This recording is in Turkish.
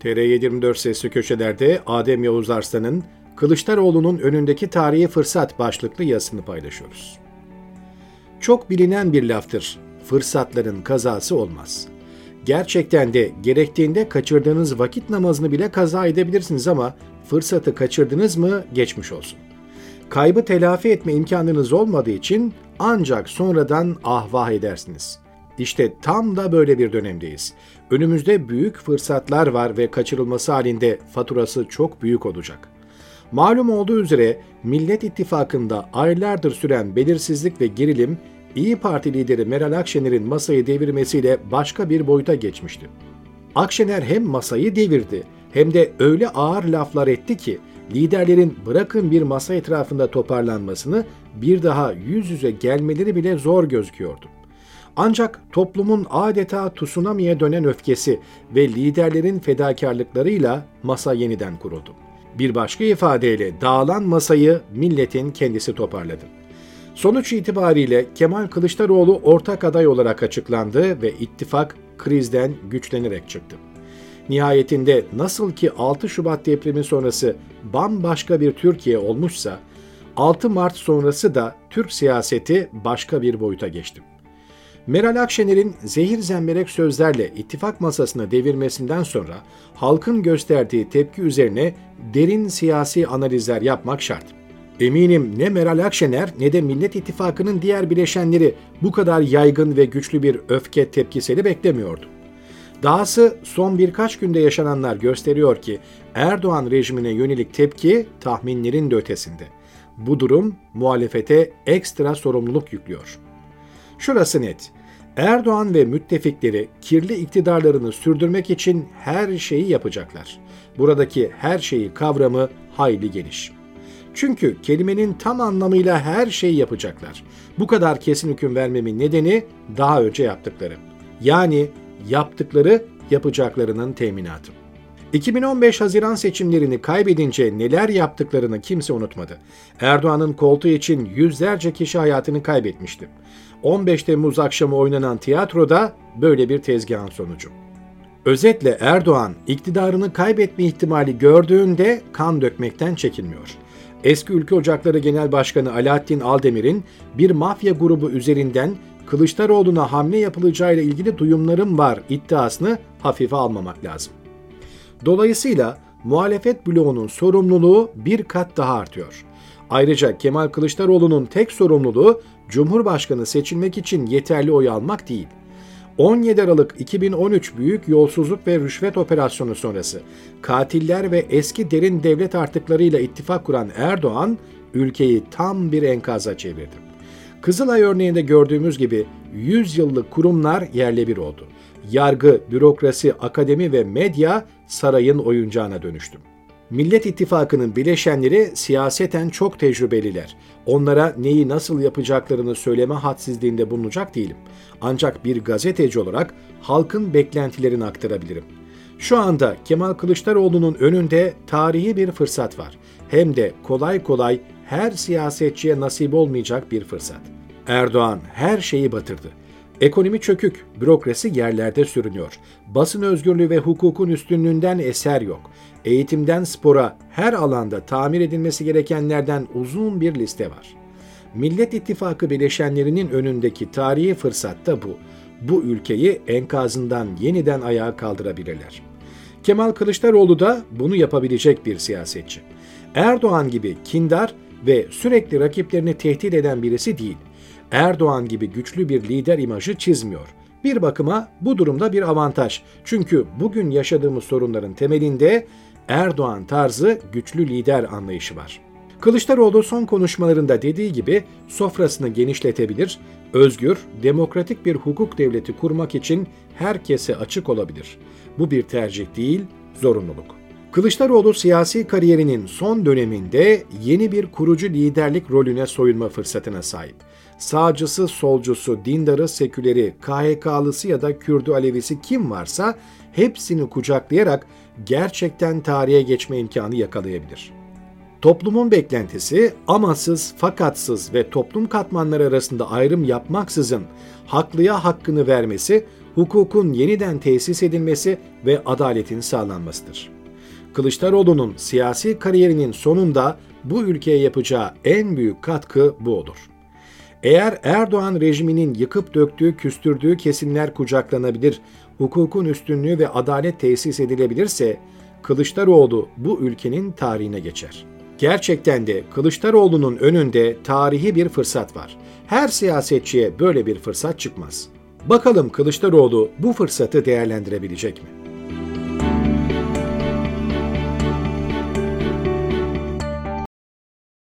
TR724 Sesli Köşeler'de Adem Yavuz Arslan'ın Kılıçdaroğlu'nun önündeki tarihi fırsat başlıklı yazısını paylaşıyoruz. Çok bilinen bir laftır, fırsatların kazası olmaz. Gerçekten de gerektiğinde kaçırdığınız vakit namazını bile kaza edebilirsiniz ama fırsatı kaçırdınız mı geçmiş olsun. Kaybı telafi etme imkanınız olmadığı için ancak sonradan ahvah edersiniz. İşte tam da böyle bir dönemdeyiz. Önümüzde büyük fırsatlar var ve kaçırılması halinde faturası çok büyük olacak. Malum olduğu üzere Millet İttifakı'nda aylardır süren belirsizlik ve gerilim, İYİ Parti lideri Meral Akşener'in masayı devirmesiyle başka bir boyuta geçmişti. Akşener hem masayı devirdi hem de öyle ağır laflar etti ki liderlerin bırakın bir masa etrafında toparlanmasını, bir daha yüz yüze gelmeleri bile zor gözüküyordu. Ancak toplumun adeta tsunamiye dönen öfkesi ve liderlerin fedakarlıklarıyla masa yeniden kuruldu. Bir başka ifadeyle dağılan masayı milletin kendisi toparladı. Sonuç itibariyle Kemal Kılıçdaroğlu ortak aday olarak açıklandı ve ittifak krizden güçlenerek çıktı. Nihayetinde nasıl ki 6 Şubat depremi sonrası bambaşka bir Türkiye olmuşsa, 6 Mart sonrası da Türk siyaseti başka bir boyuta geçti. Meral Akşener'in zehir zemberek sözlerle ittifak masasını devirmesinden sonra halkın gösterdiği tepki üzerine derin siyasi analizler yapmak şart. Eminim ne Meral Akşener ne de Millet İttifakı'nın diğer bileşenleri bu kadar yaygın ve güçlü bir öfke tepkiseli beklemiyordu. Dahası son birkaç günde yaşananlar gösteriyor ki Erdoğan rejimine yönelik tepki tahminlerin de ötesinde. Bu durum muhalefete ekstra sorumluluk yüklüyor. Şurası net, Erdoğan ve müttefikleri kirli iktidarlarını sürdürmek için her şeyi yapacaklar. Buradaki her şeyi kavramı hayli geniş. Çünkü kelimenin tam anlamıyla her şeyi yapacaklar. Bu kadar kesin hüküm vermemin nedeni daha önce yaptıkları. Yani yaptıkları yapacaklarının teminatı. 2015 Haziran seçimlerini kaybedince neler yaptıklarını kimse unutmadı. Erdoğan'ın koltuğu için yüzlerce kişi hayatını kaybetmişti. 15 Temmuz akşamı oynanan tiyatroda böyle bir tezgahın sonucu. Özetle Erdoğan iktidarını kaybetme ihtimali gördüğünde kan dökmekten çekinmiyor. Eski Ülkü Ocakları Genel Başkanı Alaaddin Aldemir'in bir mafya grubu üzerinden Kılıçdaroğlu'na hamle yapılacağıyla ilgili duyumlarım var iddiasını hafife almamak lazım. Dolayısıyla muhalefet bloğunun sorumluluğu bir kat daha artıyor. Ayrıca Kemal Kılıçdaroğlu'nun tek sorumluluğu Cumhurbaşkanı seçilmek için yeterli oy almak değil. 17 Aralık 2013 büyük yolsuzluk ve rüşvet operasyonu sonrası katiller ve eski derin devlet artıklarıyla ittifak kuran Erdoğan ülkeyi tam bir enkaza çevirdi. Kızılay örneğinde gördüğümüz gibi 100 yıllık kurumlar yerle bir oldu. Yargı, bürokrasi, akademi ve medya sarayın oyuncağına dönüştü. Millet İttifakı'nın bileşenleri siyaseten çok tecrübeliler. Onlara neyi nasıl yapacaklarını söyleme hadsizliğinde bulunacak değilim. Ancak bir gazeteci olarak halkın beklentilerini aktarabilirim. Şu anda Kemal Kılıçdaroğlu'nun önünde tarihi bir fırsat var. Hem de kolay kolay her siyasetçiye nasip olmayacak bir fırsat. Erdoğan her şeyi batırdı. Ekonomi çökük, bürokrasi yerlerde sürünüyor. Basın özgürlüğü ve hukukun üstünlüğünden eser yok. Eğitimden spora, her alanda tamir edilmesi gerekenlerden uzun bir liste var. Millet İttifakı bileşenlerinin önündeki tarihi fırsat da bu. Bu ülkeyi enkazından yeniden ayağa kaldırabilirler. Kemal Kılıçdaroğlu da bunu yapabilecek bir siyasetçi. Erdoğan gibi kindar ve sürekli rakiplerini tehdit eden birisi değil. Erdoğan gibi güçlü bir lider imajı çizmiyor. Bir bakıma bu durumda bir avantaj. Çünkü bugün yaşadığımız sorunların temelinde Erdoğan tarzı güçlü lider anlayışı var. Kılıçdaroğlu son konuşmalarında dediği gibi sofrasını genişletebilir, özgür, demokratik bir hukuk devleti kurmak için herkese açık olabilir. Bu bir tercih değil, zorunluluk. Kılıçdaroğlu siyasi kariyerinin son döneminde yeni bir kurucu liderlik rolüne soyunma fırsatına sahip. Sağcısı, solcusu, dindarı, seküleri, KHK'lısı ya da Kürdü, Alevisi kim varsa hepsini kucaklayarak gerçekten tarihe geçme imkanı yakalayabilir. Toplumun beklentisi amasız, fakatsız ve toplum katmanları arasında ayrım yapmaksızın haklıya hakkını vermesi, hukukun yeniden tesis edilmesi ve adaletin sağlanmasıdır. Kılıçdaroğlu'nun siyasi kariyerinin sonunda bu ülkeye yapacağı en büyük katkı bu olur. Eğer Erdoğan rejiminin yıkıp döktüğü, küstürdüğü kesimler kucaklanabilir, hukukun üstünlüğü ve adalet tesis edilebilirse, Kılıçdaroğlu bu ülkenin tarihine geçer. Gerçekten de Kılıçdaroğlu'nun önünde tarihi bir fırsat var. Her siyasetçiye böyle bir fırsat çıkmaz. Bakalım Kılıçdaroğlu bu fırsatı değerlendirebilecek mi?